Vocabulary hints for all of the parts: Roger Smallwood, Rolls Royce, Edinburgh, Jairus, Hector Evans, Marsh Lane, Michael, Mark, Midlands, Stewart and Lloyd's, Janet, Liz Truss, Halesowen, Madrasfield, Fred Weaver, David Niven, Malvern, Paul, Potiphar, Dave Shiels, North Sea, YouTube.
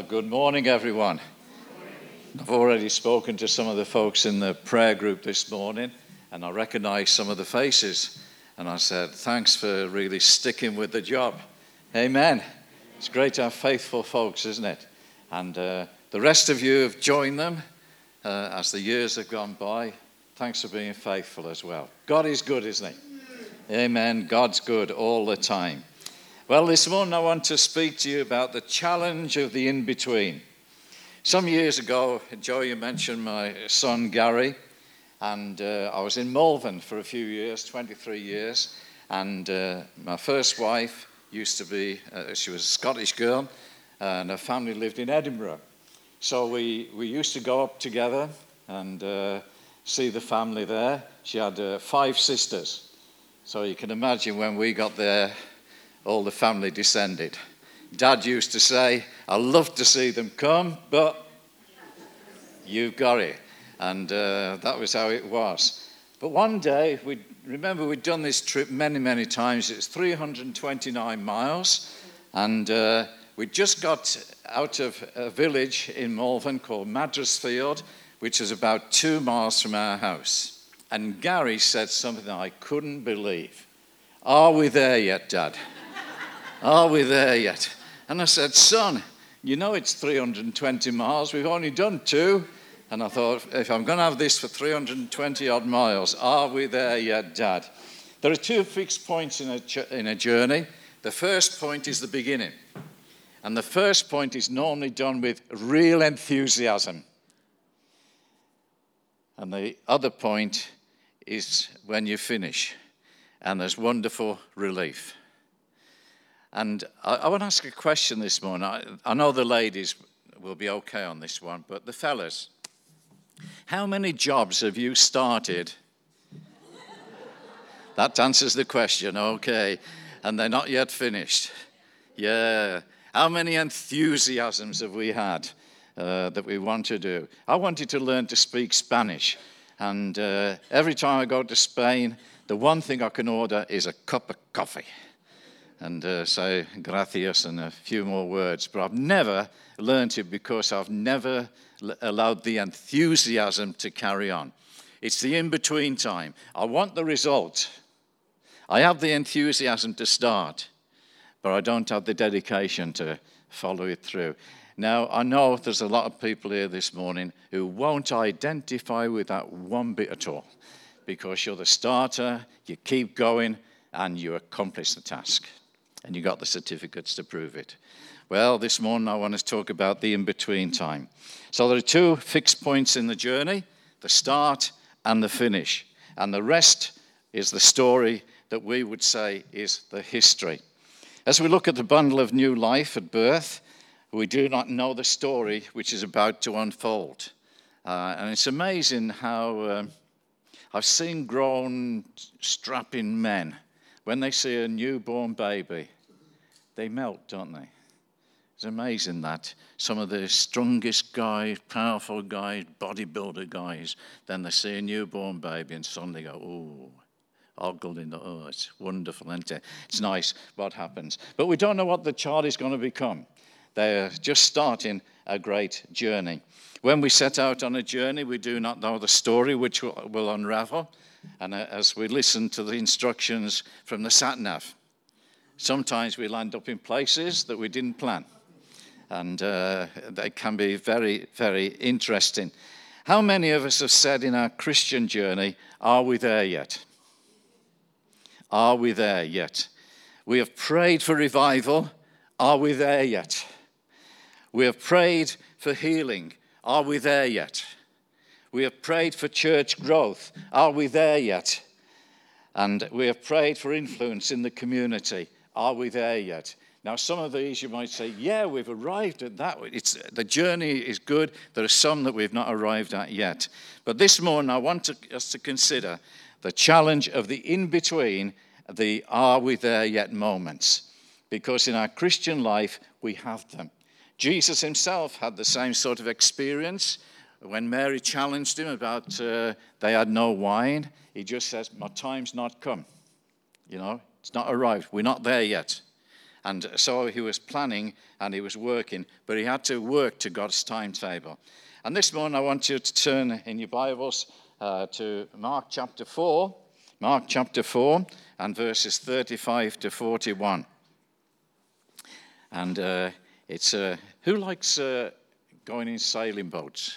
Well, good morning, everyone. I've already spoken to some of the folks in the prayer group this morning, and I recognize some of the faces. And I said, thanks for really sticking with the job. Amen. It's great to have faithful folks, isn't it? And the rest of you have joined them as the years have gone by. Thanks for being faithful as well. God is good, isn't he? Amen. God's good all the time. Well, this morning I want to speak to you about the challenge of the in-between. Some years ago, Joe, you mentioned my son Gary, and I was in Malvern for a few years, 23 years, and my first wife used to be, she was a Scottish girl, and her family lived in Edinburgh. So we used to go up together and see the family there. She had 5 sisters, so you can imagine when we got there, all the family descended. Dad used to say, I love to see them come, but you've got it. And that was how it was. But one day, we'd done this trip many, many times. It's 329 miles. And we just got out of a village in Malvern called Madrasfield, which is about 2 miles from our house. And Gary said something I couldn't believe. Are we there yet, Dad? Are we there yet? And I said, son, you know it's 320 miles. We've only done 2. And I thought, if I'm going to have this for 320-odd miles, are we there yet, Dad? There are 2 fixed points in a journey. The first point is the beginning. And the first point is normally done with real enthusiasm. And the other point is when you finish. And there's wonderful relief. And I want to ask a question this morning. I know the ladies will be okay on this one, but the fellas, how many jobs have you started? That answers the question, okay. And they're not yet finished. Yeah. How many enthusiasms have we had that we want to do? I wanted to learn to speak Spanish. And every time I go to Spain, the one thing I can order is a cup of coffee. And say gracias and a few more words. But I've never learned it because I've never allowed the enthusiasm to carry on. It's the in-between time. I want the result. I have the enthusiasm to start, but I don't have the dedication to follow it through. Now, I know there's a lot of people here this morning who won't identify with that one bit at all because you're the starter, you keep going, and you accomplish the task. And you got the certificates to prove it. Well, this morning I want to talk about the in-between time. So there are 2 fixed points in the journey, the start and the finish. And the rest is the story that we would say is the history. As we look at the bundle of new life at birth, we do not know the story which is about to unfold. And it's amazing how I've seen grown, strapping men. When they see a newborn baby, they melt, don't they? It's amazing that some of the strongest guys, powerful guys, bodybuilder guys, then they see a newborn baby and suddenly go, oh, ogled in the oh, it's wonderful, isn't it? It's nice what happens. But we don't know what the child is going to become. They're just starting a great journey. When we set out on a journey, we do not know the story which will unravel. And as we listen to the instructions from the sat-nav, sometimes we land up in places that we didn't plan. And they can be very, very interesting. How many of us have said in our Christian journey, are we there yet? Are we there yet? We have prayed for revival. Are we there yet? We have prayed for healing. Are we there yet? We have prayed for church growth. Are we there yet? And we have prayed for influence in the community. Are we there yet? Now, some of these you might say, yeah, we've arrived at that. The journey is good. There are some that we've not arrived at yet. But this morning, I want us to consider the challenge of the in-between, the are we there yet moments. Because in our Christian life, we have them. Jesus himself had the same sort of experience. When Mary challenged him about they had no wine, he just says, my time's not come. You know, it's not arrived. We're not there yet. and so he was planning and he was working, but he had to work to God's timetable. And this morning I want you to turn in your Bibles to Mark chapter 4, Mark chapter 4 and verses 35 to 41. And it's, who likes going in sailing boats?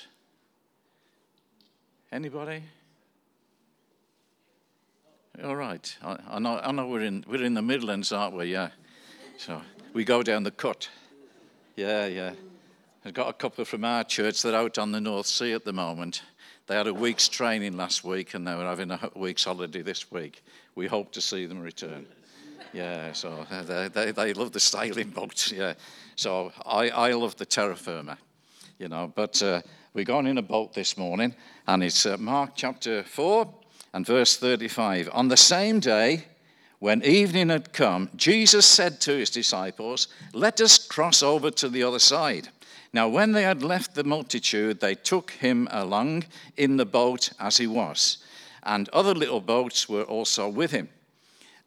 Anybody? All right. I know we're in the Midlands, aren't we? Yeah. So we go down the cut. Yeah, yeah. I've got a couple from our church that are out on the North Sea at the moment. They had a week's training last week and they were having a week's holiday this week. We hope to see them return. Yeah, so they love the sailing boats, yeah. So I love the terra firma, you know. But we're going in a boat this morning, and it's Mark chapter 4 and verse 35. On the same day, when evening had come, Jesus said to his disciples, "Let us cross over to the other side." Now when they had left the multitude, they took him along in the boat as he was, and other little boats were also with him.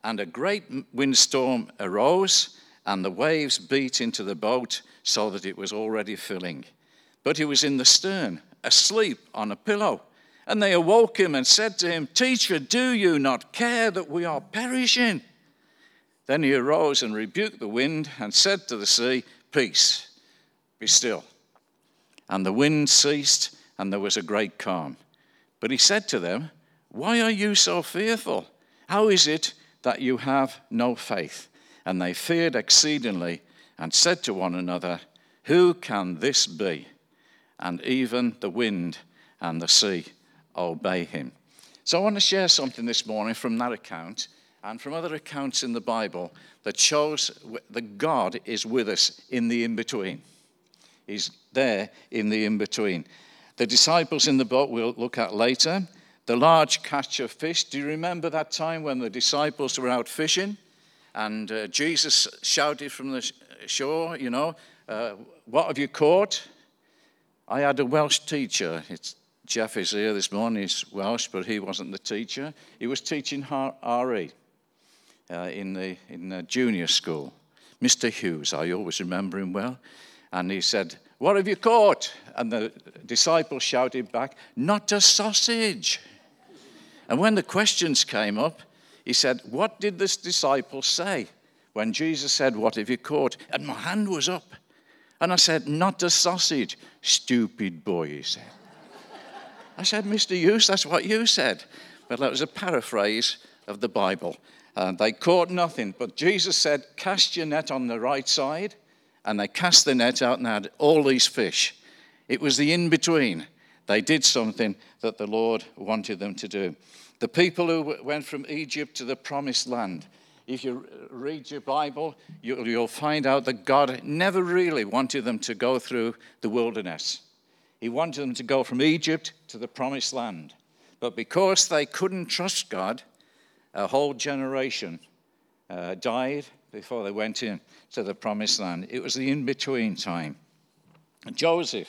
And a great windstorm arose, and the waves beat into the boat so that it was already filling. But he was in the stern, asleep on a pillow. And they awoke him and said to him, "Teacher, do you not care that we are perishing?" Then he arose and rebuked the wind and said to the sea, "Peace, be still." And the wind ceased, and there was a great calm. But he said to them, "Why are you so fearful? How is it that you have no faith?" And they feared exceedingly and said to one another, "Who can this be?" And even the wind and the sea obey him. So I want to share something this morning from that account and from other accounts in the Bible that shows that God is with us in the in-between. He's there in the in-between. The disciples in the boat we'll look at later. The large catch of fish. Do you remember that time when the disciples were out fishing and Jesus shouted from the shore, you know, "What have you caught?" I had a Welsh teacher. Jeff is here this morning. He's Welsh, but he wasn't the teacher. He was teaching RE in the junior school. Mr. Hughes, I always remember him well. And he said, "What have you caught?" And the disciples shouted back, "Not a sausage." And when the questions came up, he said, "What did this disciple say?" When Jesus said, "What have you caught?" And my hand was up. And I said, "Not a sausage." "Stupid boy," he said. I said, "Mr. Hughes, that's what you said." Well, that was a paraphrase of the Bible. They caught nothing. But Jesus said, "Cast your net on the right side." And they cast the net out and had all these fish. It was the in-between. They did something that the Lord wanted them to do. The people who went from Egypt to the promised land. If you read your Bible, you'll find out that God never really wanted them to go through the wilderness. He wanted them to go from Egypt to the promised land. But because they couldn't trust God, a whole generation died before they went in to the promised land. It was the in-between time. Joseph,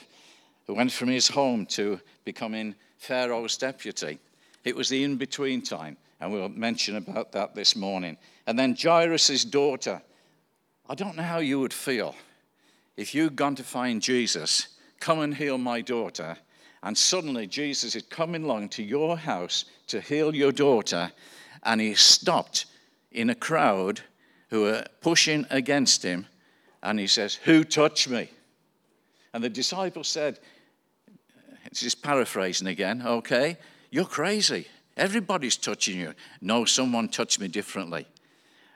who went from his home to becoming Pharaoh's deputy, it was the in-between time, and we'll mention about that this morning. And then Jairus' daughter. I don't know how you would feel if you'd gone to find Jesus, "Come and heal my daughter," and suddenly Jesus is coming along to your house to heal your daughter, and he stopped in a crowd who are pushing against him, and he says, "Who touched me?" And the disciples said, it's just paraphrasing again, "Okay, you're crazy. Everybody's touching you." "No, someone touched me differently."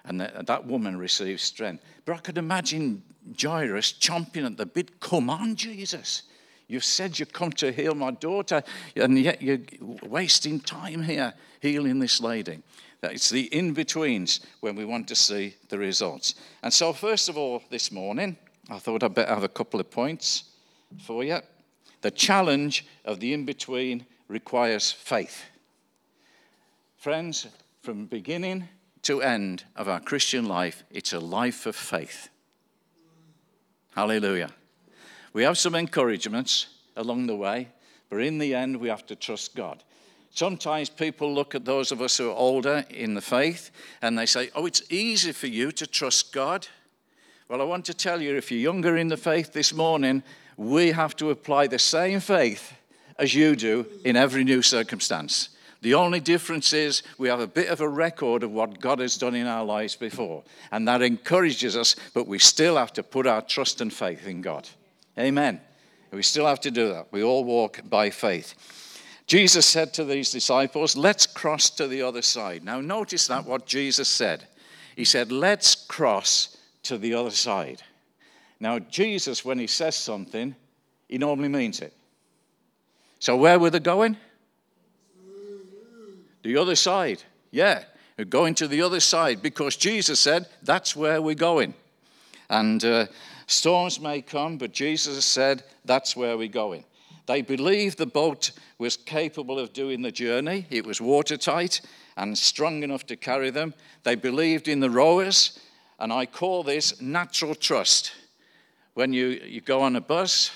And that woman received strength. But I could imagine Jairus chomping at the bit, "Come on, Jesus. You've said you've come to heal my daughter, and yet you're wasting time here healing this lady." It's the in-betweens when we want to see the results. And so first of all, this morning, I thought I'd better have a couple of points for you. The challenge of the in-between requires faith. Friends, from beginning to end of our Christian life, it's a life of faith. Hallelujah. We have some encouragements along the way, but in the end, we have to trust God. Sometimes people look at those of us who are older in the faith and they say, "Oh, it's easy for you to trust God. Well, I want to tell you, if you're younger in the faith this morning, we have to apply the same faith as you do in every new circumstance. The only difference is we have a bit of a record of what God has done in our lives before. And that encourages us, but we still have to put our trust and faith in God. Amen. We still have to do that. We all walk by faith. Jesus said to these disciples, let's cross to the other side. Now notice that what Jesus said. He said, let's cross to the other side. Now Jesus, when he says something, he normally means it. So where were they going? The other side, yeah. We're going to the other side because Jesus said, that's where we're going. And storms may come, but Jesus said, that's where we're going. They believed the boat was capable of doing the journey. It was watertight and strong enough to carry them. They believed in the rowers, and I call this natural trust. When you go on a bus,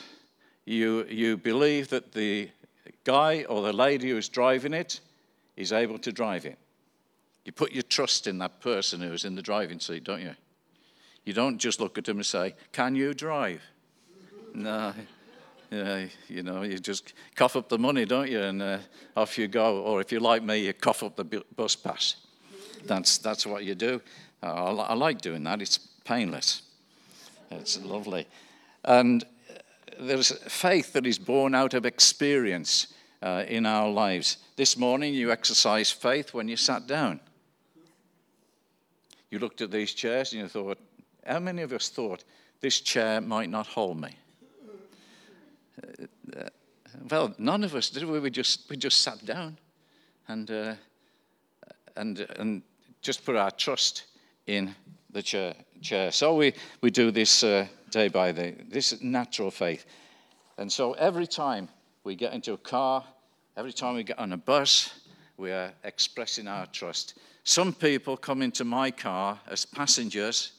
you believe that the guy or the lady who's driving it is able to drive it. You put your trust in that person who's in the driving seat, don't you? You don't just look at them and say, can you drive? No. You know, you just cough up the money, don't you? And off you go. Or if you're like me, you cough up the bus pass. That's what you do. I like doing that. It's painless. It's lovely. And there's faith that is born out of experience in our lives. This morning, you exercised faith when you sat down. You looked at these chairs and you thought, how many of us thought this chair might not hold me? Well, none of us did. We just sat down and just put our trust in the chair. So we do this day by day. This is natural faith. And so every time we get into a car, every time we get on a bus, we are expressing our trust. Some people come into my car as passengers,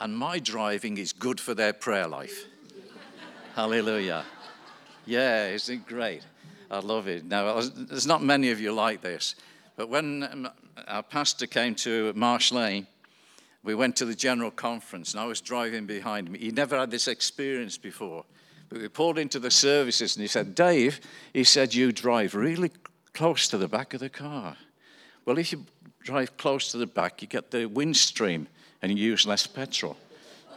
and my driving is good for their prayer life. Hallelujah. Yeah, isn't it great? I love it. Now, there's not many of you like this, but when our pastor came to Marsh Lane, we went to the general conference, and I was driving behind him. He never had this experience before, but we pulled into the services, and he said, Dave, he said, you drive really close to the back of the car. Well, if you drive close to the back, you get the wind stream, and you use less petrol,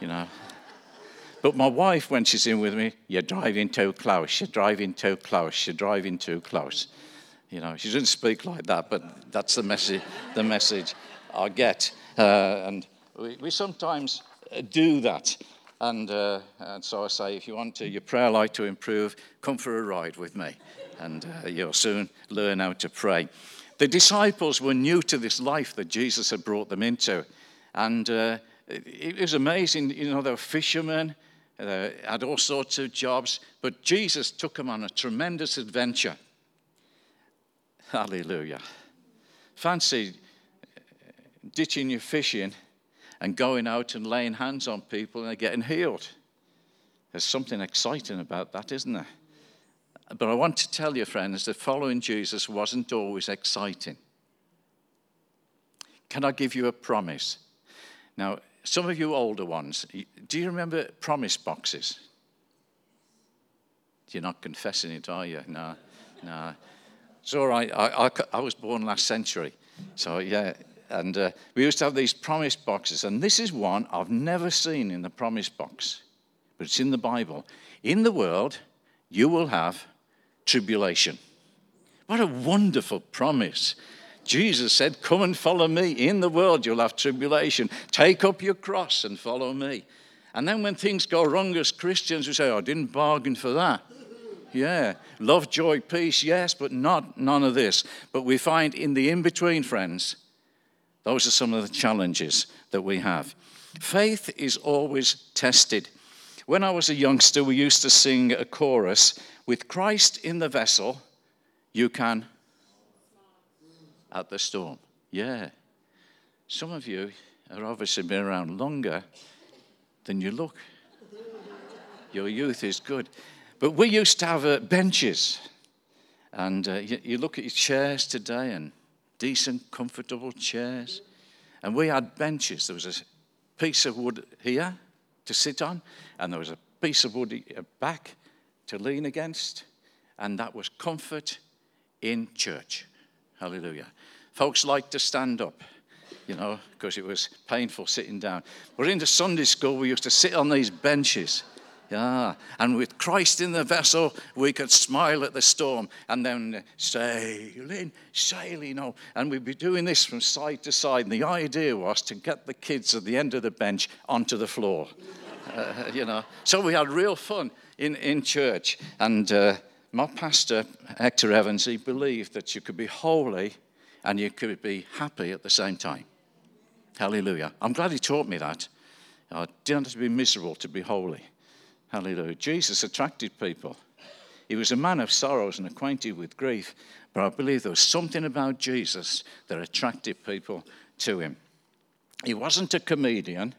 you know. But my wife, when she's in with me, you're driving too close, you're driving too close, you're driving too close. You know, she doesn't speak like that, but that's the message I get. And we sometimes do that. And so I say, if you want your prayer life to improve, come for a ride with me, and you'll soon learn how to pray. The disciples were new to this life that Jesus had brought them into. And it was amazing, you know, they were fishermen. They had all sorts of jobs, but Jesus took them on a tremendous adventure. Hallelujah. Fancy ditching your fishing and going out and laying hands on people and they're getting healed. There's something exciting about that, isn't there? But I want to tell you, friends, that following Jesus wasn't always exciting. Can I give you a promise? Now, some of you older ones, do you remember promise boxes? You're not confessing it, are you? No. It's all right. I was born last century. So, yeah. And we used to have these promise boxes. And this is one I've never seen in the promise box. But it's in the Bible. In the world, you will have tribulation. What a wonderful promise. Jesus said, come and follow me. In the world, you'll have tribulation. Take up your cross and follow me. And then when things go wrong as Christians, we say, I didn't bargain for that. Yeah. Love, joy, peace, yes, but not none of this. But we find in the in-between, friends, those are some of the challenges that we have. Faith is always tested. When I was a youngster, we used to sing a chorus, with Christ in the vessel, you can at the storm. Yeah. Some of you have obviously been around longer than you look. Your youth is good. But we used to have benches. And you look at your chairs today, and decent, comfortable chairs. And we had benches. There was a piece of wood here to sit on, and there was a piece of wood back to lean against, and that was comfort in church. Hallelujah. Folks liked to stand up, you know, because it was painful sitting down. But in the Sunday school, we used to sit on these benches. Yeah, and with Christ in the vessel, we could smile at the storm and then sailing on. And we'd be doing this from side to side. And the idea was to get the kids at the end of the bench onto the floor, you know. So we had real fun in church. And my pastor, Hector Evans, he believed that you could be holy and you could be happy at the same time. Hallelujah. I'm glad he taught me that. I didn't have to be miserable to be holy. Hallelujah. Jesus attracted people. He was a man of sorrows and acquainted with grief, but I believe there was something about Jesus that attracted people to him. He wasn't a comedian.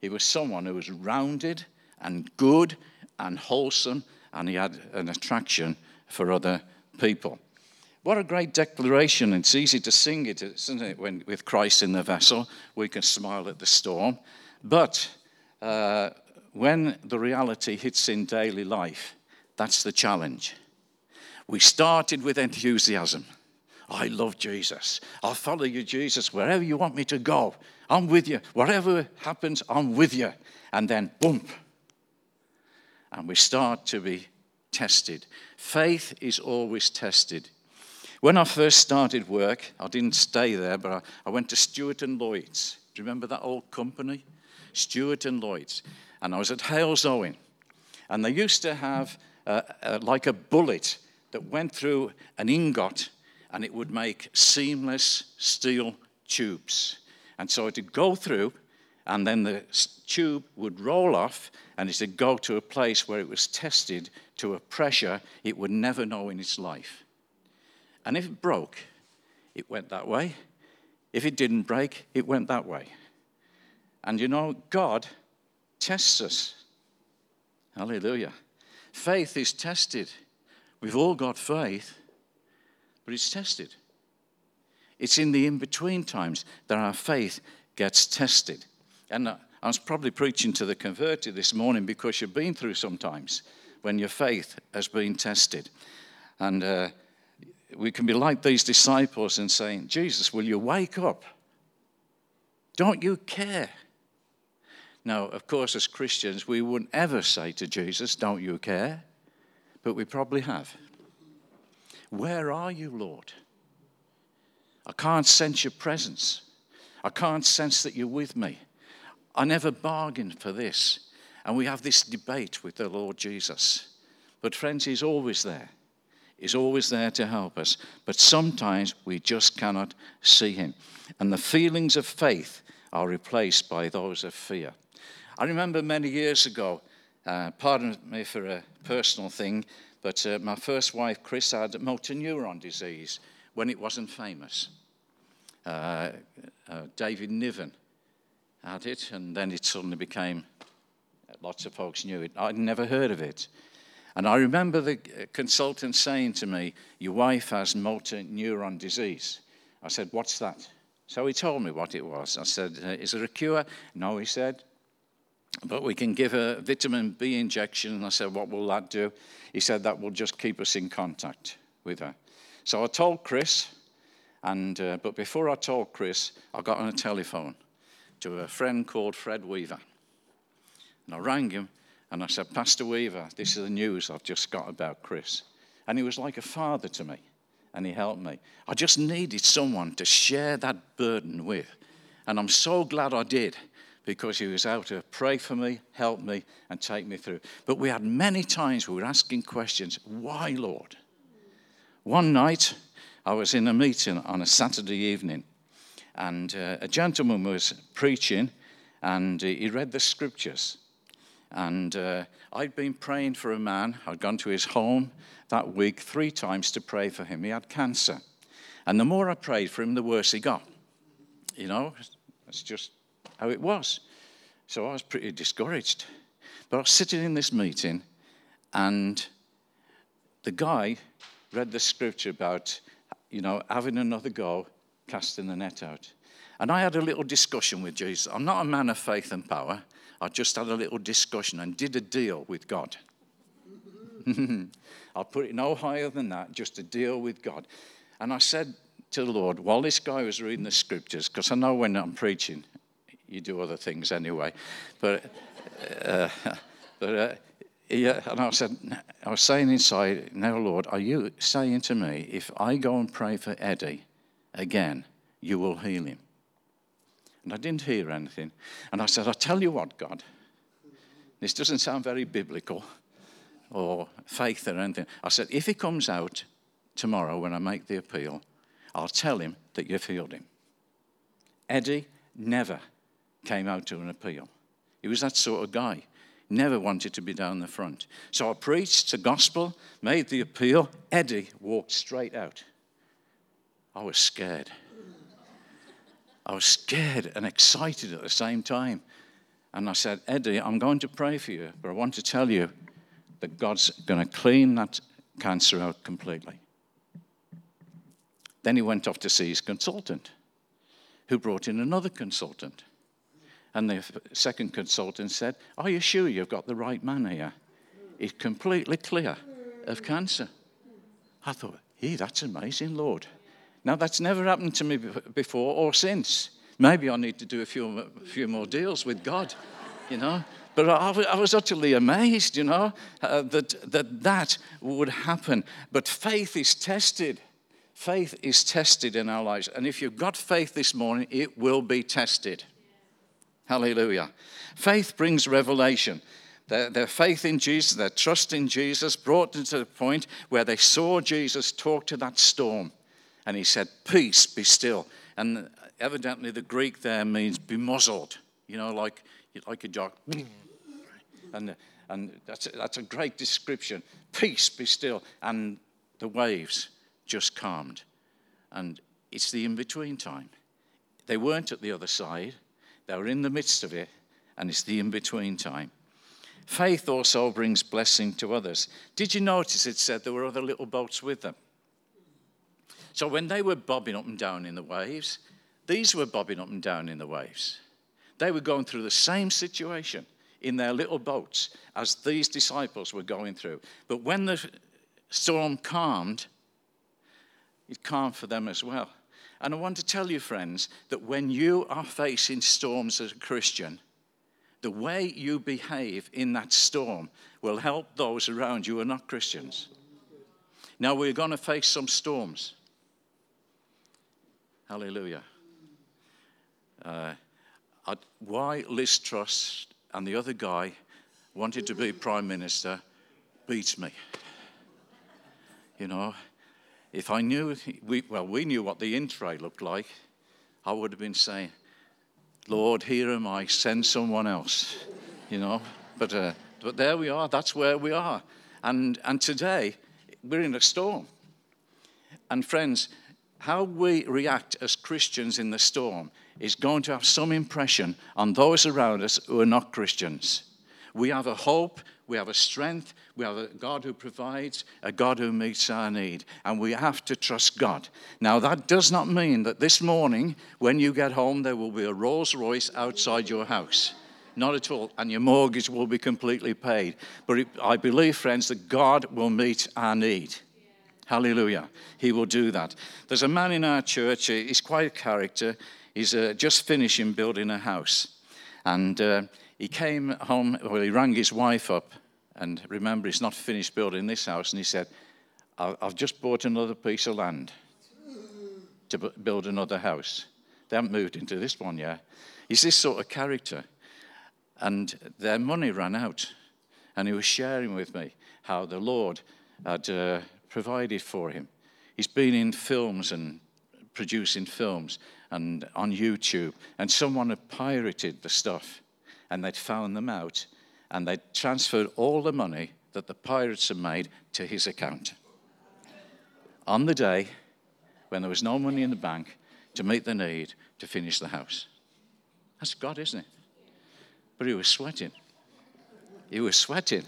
He was someone who was rounded and good and wholesome, and he had an attraction for other people. What a great declaration. It's easy to sing it, isn't it, when with Christ in the vessel. We can smile at the storm. But when the reality hits in daily life, that's the challenge. We started with enthusiasm. I love Jesus. I'll follow you, Jesus, wherever you want me to go. I'm with you. Whatever happens, I'm with you. And then, boom. And we start to be tested. Faith is always tested. When I first started work, I didn't stay there, but I went to Stewart and Lloyd's. Do you remember that old company? Stewart and Lloyd's. And I was at Halesowen, and they used to have like a bullet that went through an ingot, and it would make seamless steel tubes. And so it would go through, and then the tube would roll off, and it would go to a place where it was tested to a pressure it would never know in its life. And if it broke, it went that way. If it didn't break, it went that way. And you know, God tests us. Hallelujah. Faith is tested. We've all got faith, but it's tested. It's in the in-between times that our faith gets tested. And I was probably preaching to the converted this morning because you've been through sometimes when your faith has been tested. And we can be like these disciples and saying, Jesus, will you wake up? Don't you care? Now, of course, as Christians, we wouldn't ever say to Jesus, don't you care? But we probably have. Where are you, Lord? I can't sense your presence. I can't sense that you're with me. I never bargained for this. And we have this debate with the Lord Jesus. But friends, he's always there. He's always there to help us. But sometimes we just cannot see him. And the feelings of faith are replaced by those of fear. I remember many years ago, pardon me for a personal thing, but my first wife, Chris, had motor neuron disease when it wasn't famous. David Niven had it, and then it suddenly became, lots of folks knew it. I'd never heard of it. And I remember the consultant saying to me, your wife has motor neuron disease. I said, what's that? So he told me what it was. I said, is there a cure? No, he said, but we can give a vitamin B injection. And I said, what will that do? He said, that will just keep us in contact with her. So I told Chris, and but before I told Chris, I got on a telephone to a friend called Fred Weaver. And I rang him, and I said, Pastor Weaver, this is the news I've just got about Chris. And he was like a father to me. And he helped me. I just needed someone to share that burden with. And I'm so glad I did, because he was able to pray for me, help me, and take me through. But we had many times we were asking questions, why, Lord? One night, I was in a meeting on a Saturday evening, and a gentleman was preaching, and he read the scriptures. And I'd been praying for a man. I'd gone to his home that week 3 times to pray for him. He had cancer. And the more I prayed for him, the worse he got. You know, that's just how it was. So I was pretty discouraged. But I was sitting in this meeting, and the guy read the scripture about, you know, having another go, casting the net out. And I had a little discussion with Jesus. I'm not a man of faith and power. I just had a little discussion and did a deal with God. I'll put it no higher than that, just a deal with God. And I said to the Lord, while this guy was reading the scriptures, because I know when I'm preaching, you do other things anyway, but and I said, I was saying inside, now Lord, are you saying to me, if I go and pray for Eddie again, you will heal him? And I didn't hear anything. And I said, I'll tell you what, God, this doesn't sound very biblical or faith or anything. I said, if he comes out tomorrow when I make the appeal, I'll tell him that you've healed him. Eddie never came out to an appeal. He was that sort of guy. Never wanted to be down the front. So I preached the gospel, made the appeal. Eddie walked straight out. I was scared. I was scared and excited at the same time. And I said, Eddie, I'm going to pray for you, but I want to tell you that God's going to clean that cancer out completely. Then he went off to see his consultant, who brought in another consultant. And the second consultant said, are you sure you've got the right man here? He's completely clear of cancer. I thought, hey, that's amazing, Lord. Now, that's never happened to me before or since. Maybe I need to do a few more deals with God, you know. But I was utterly amazed, you know, that would happen. But faith is tested. Faith is tested in our lives. And if you've got faith this morning, it will be tested. Hallelujah. Faith brings revelation. Their faith in Jesus, their trust in Jesus brought them to the point where they saw Jesus talk to that storm. And he said, peace, be still. And evidently the Greek there means be muzzled, you know, like a dog. And that's a great description. Peace, be still. And the waves just calmed. And it's the in-between time. They weren't at the other side. They were in the midst of it. And it's the in-between time. Faith also brings blessing to others. Did you notice it said there were other little boats with them? So when they were bobbing up and down in the waves, these were bobbing up and down in the waves. They were going through the same situation in their little boats as these disciples were going through. But when the storm calmed, it calmed for them as well. And I want to tell you, friends, that when you are facing storms as a Christian, the way you behave in that storm will help those around you who are not Christians. Now, we're going to face some storms. Hallelujah. Why Liz Truss and the other guy wanted to be Prime Minister beats me. You know, if I knew, we knew what the in tray looked like, I would have been saying, Lord, here am I, send someone else. You know, but there we are, that's where we are. And today, we're in a storm. And friends, how we react as Christians in the storm is going to have some impression on those around us who are not Christians. We have a hope, we have a strength, we have a God who provides, a God who meets our need, and we have to trust God. Now, that does not mean that this morning, when you get home, there will be a Rolls Royce outside your house. Not at all, and your mortgage will be completely paid. But I believe, friends, that God will meet our need. Hallelujah. He will do that. There's a man in our church. He's quite a character. He's just finishing building a house. And he came home, well, he rang his wife up. And remember, he's not finished building this house. And he said, I've just bought another piece of land to build another house. They haven't moved into this one yet. He's this sort of character. And their money ran out. And he was sharing with me how the Lord had provided for him. He's been in films and producing films and on YouTube, and someone had pirated the stuff and they'd found them out and they'd transferred all the money that the pirates had made to his account on the day when there was no money in the bank to meet the need to finish the house. That's God, isn't it? But he was sweating. He was sweating.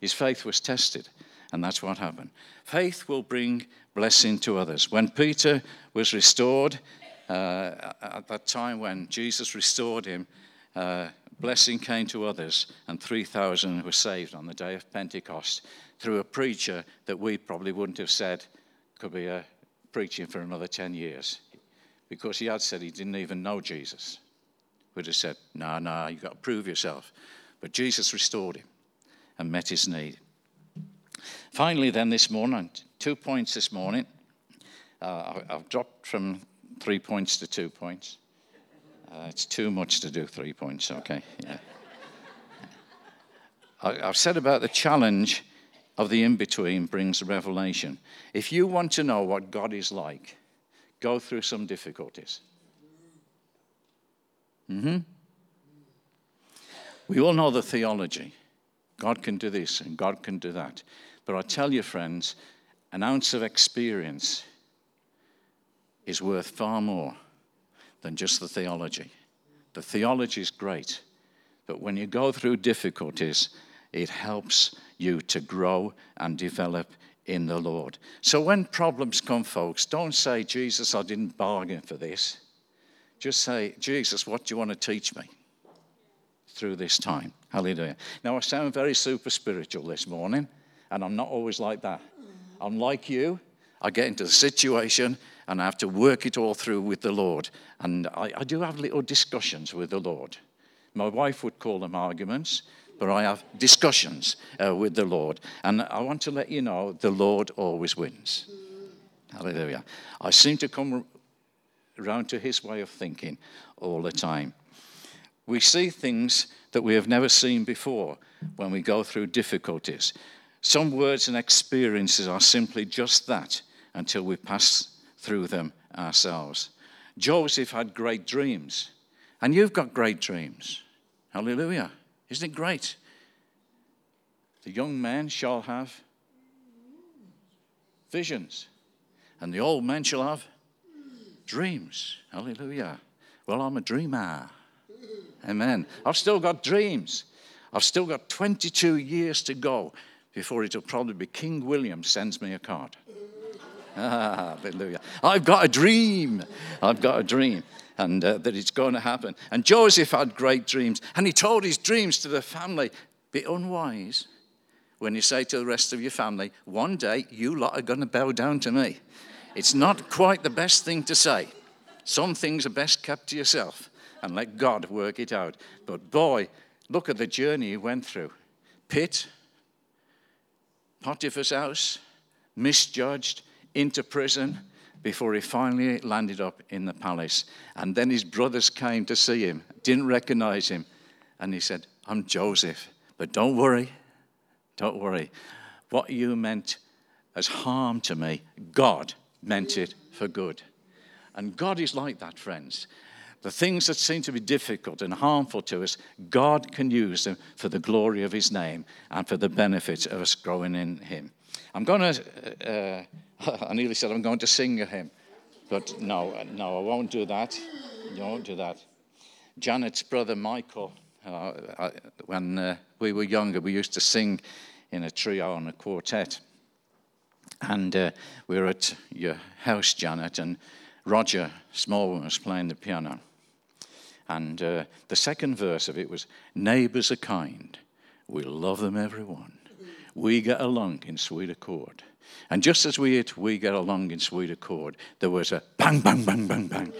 His faith was tested. And that's what happened. Faith will bring blessing to others. When Peter was restored, at that time when Jesus restored him, Blessing came to others, and 3,000 were saved on the day of Pentecost through a preacher that we probably wouldn't have said could be preaching for another 10 years. Because he had said he didn't even know Jesus. We'd have said, no, you've got to prove yourself. But Jesus restored him and met his need. Finally, then, this morning, 2 points this morning. I've dropped from 3 points to 2 points. It's too much to do 3 points, okay. Yeah. I've said about the challenge of the in-between brings revelation. If you want to know what God is like, go through some difficulties. Mm-hmm. We all know the theology. God can do this and God can do that. But I tell you, friends, an ounce of experience is worth far more than just the theology. The theology is great, but when you go through difficulties, it helps you to grow and develop in the Lord. So when problems come, folks, don't say, Jesus, I didn't bargain for this. Just say, Jesus, what do you want to teach me through this time? Hallelujah. Now, I sound very super spiritual this morning, and I'm not always like that. I'm like you. I get into the situation, and I have to work it all through with the Lord. And I do have little discussions with the Lord. My wife would call them arguments, but I have discussions with the Lord. And I want to let you know, the Lord always wins. Hallelujah. I seem to come around to his way of thinking all the time. We see things that we have never seen before when we go through difficulties. Some words and experiences are simply just that until we pass through them ourselves. Joseph had great dreams, and you've got great dreams. Hallelujah. Isn't it great? The young man shall have visions, and the old man shall have dreams. Hallelujah. Well, I'm a dreamer. Amen. I've still got dreams. I've still got 22 years to go before it'll probably be King William sends me a card. Ah, hallelujah. I've got a dream. I've got a dream. And that it's going to happen. And Joseph had great dreams. And he told his dreams to the family. Be unwise when you say to the rest of your family, one day you lot are going to bow down to me. It's not quite the best thing to say. Some things are best kept to yourself and let God work it out. But boy, look at the journey he went through. Pit, Potiphar's house, misjudged, into prison, before he finally landed up in the palace. And then his brothers came to see him, didn't recognize him. And he said, I'm Joseph, but don't worry. What you meant as harm to me, God meant it for good. And God is like that, friends. The things that seem to be difficult and harmful to us, God can use them for the glory of his name and for the benefit of us growing in him. I nearly said I'm going to sing a hymn, but no, I won't do that. You won't do that. Janet's brother Michael, when we were younger, we used to sing in a trio and a quartet. And we were at your house, Janet, and Roger Smallwood was playing the piano. And the second verse of it was, neighbours are kind, we love them everyone. We get along in sweet accord. And just as we hit, we get along in sweet accord, there was a bang, bang, bang, bang, bang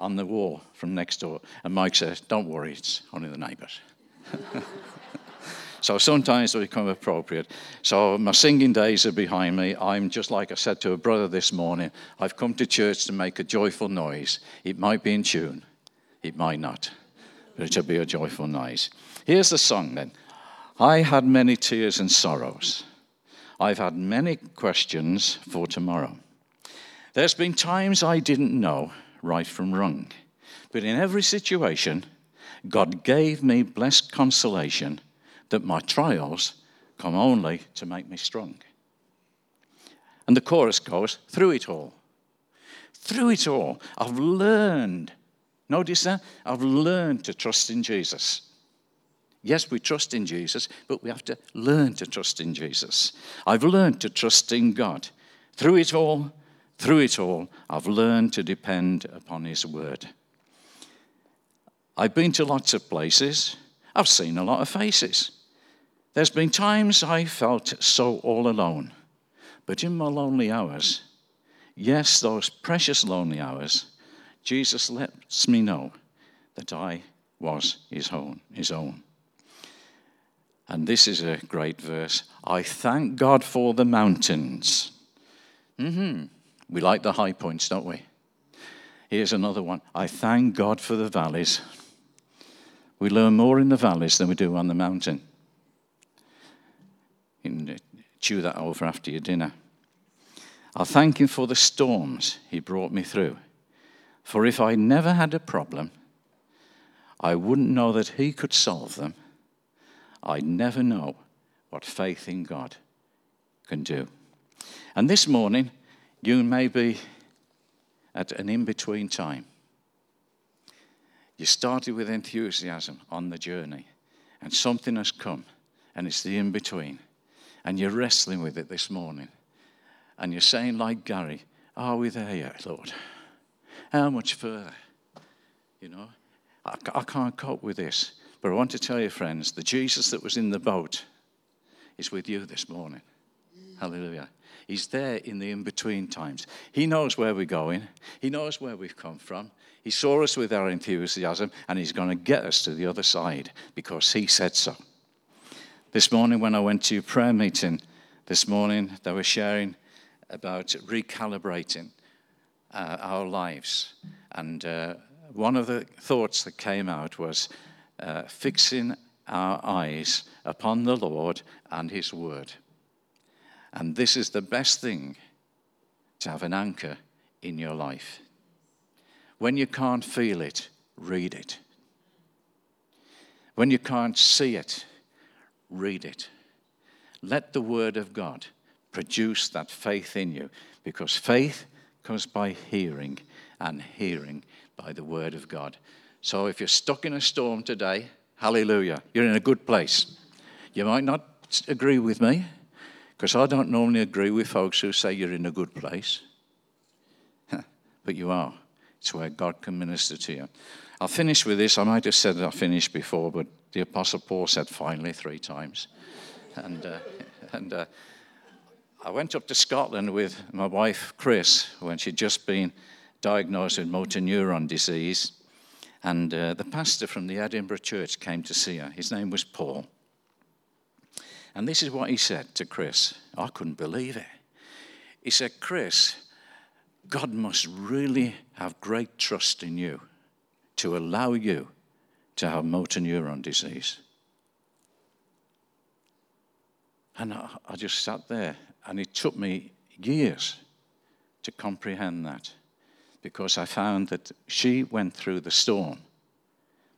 on the wall from next door. And Mike says, don't worry, it's only the neighbours. So sometimes they become appropriate. So my singing days are behind me. I'm just like I said to a brother this morning, I've come to church to make a joyful noise. It might be in tune, it might not, but it'll be a joyful noise. Here's the song then. I had many tears and sorrows. I've had many questions for tomorrow. There's been times I didn't know right from wrong. But in every situation, God gave me blessed consolation that my trials come only to make me strong. And the chorus goes, through it all, I've learned. Notice that? I've learned to trust in Jesus. Yes, we trust in Jesus, but we have to learn to trust in Jesus. I've learned to trust in God. Through it all, I've learned to depend upon his word. I've been to lots of places. I've seen a lot of faces. There's been times I felt so all alone. But in my lonely hours, yes, those precious lonely hours, Jesus lets me know that I was his own. And this is a great verse. I thank God for the mountains. We like the high points, don't we? Here's another one. I thank God for the valleys. We learn more in the valleys than we do on the mountain. You can chew that over after your dinner. I thank him for the storms he brought me through. For if I never had a problem, I wouldn't know that he could solve them. I'd never know what faith in God can do. And this morning, you may be at an in-between time. You started with enthusiasm on the journey, and something has come, and it's the in-between. And you're wrestling with it this morning. And you're saying, like Gary, are we there yet, Lord? How much further? You know, I can't cope with this. But I want to tell you, friends, the Jesus that was in the boat is with you this morning. Hallelujah. He's there in the in-between times. He knows where we're going. He knows where we've come from. He saw us with our enthusiasm, and he's going to get us to the other side because he said so. This morning when I went to prayer meeting, this morning they were sharing about recalibrating our lives. And one of the thoughts that came out was fixing our eyes upon the Lord and his word. And this is the best thing, to have an anchor in your life. When you can't feel it, read it. When you can't see it, read it. Let the word of God produce that faith in you, because faith comes by hearing, and hearing by the word of God. So if you're stuck in a storm today, hallelujah, you're in a good place. You might not agree with me, because I don't normally agree with folks who say you're in a good place. But you are. It's where God can minister to you. I'll finish with this. I might have said I finished before, but the Apostle Paul said finally 3 times. And I went up to Scotland with my wife, Chris, when she'd just been diagnosed with motor neuron disease. And the pastor from the Edinburgh church came to see her. His name was Paul. And this is what he said to Chris. I couldn't believe it. He said, Chris, God must really have great trust in you to allow you to have motor neuron disease. And I just sat there, and it took me years to comprehend that, because I found that she went through the storm,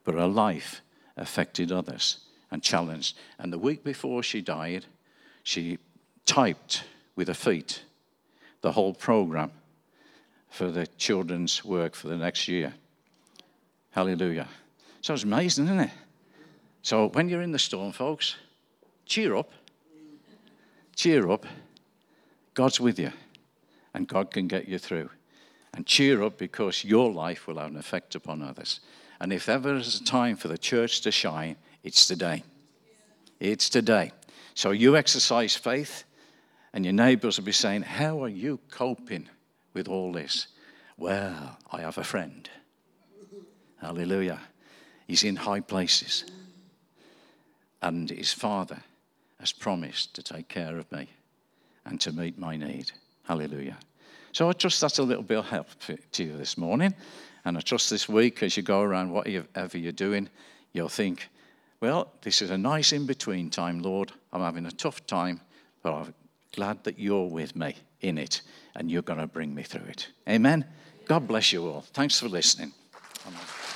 but her life affected others and challenged. And the week before she died, she typed with her feet the whole program for the children's work for the next year. Hallelujah. So it's amazing, isn't it? So when you're in the storm, folks, cheer up. Cheer up. God's with you, and God can get you through. And cheer up, because your life will have an effect upon others. And if ever is a time for the church to shine, it's today. It's today. So you exercise faith, and your neighbors will be saying, how are you coping with all this? Well, I have a friend. Hallelujah. He's in high places. And his Father has promised to take care of me and to meet my need. Hallelujah. So I trust that's a little bit of help to you this morning. And I trust this week, as you go around, whatever you're doing, you'll think, well, this is a nice in-between time, Lord. I'm having a tough time, but I'm glad that you're with me in it, and you're going to bring me through it. Amen? God bless you all. Thanks for listening. Amen.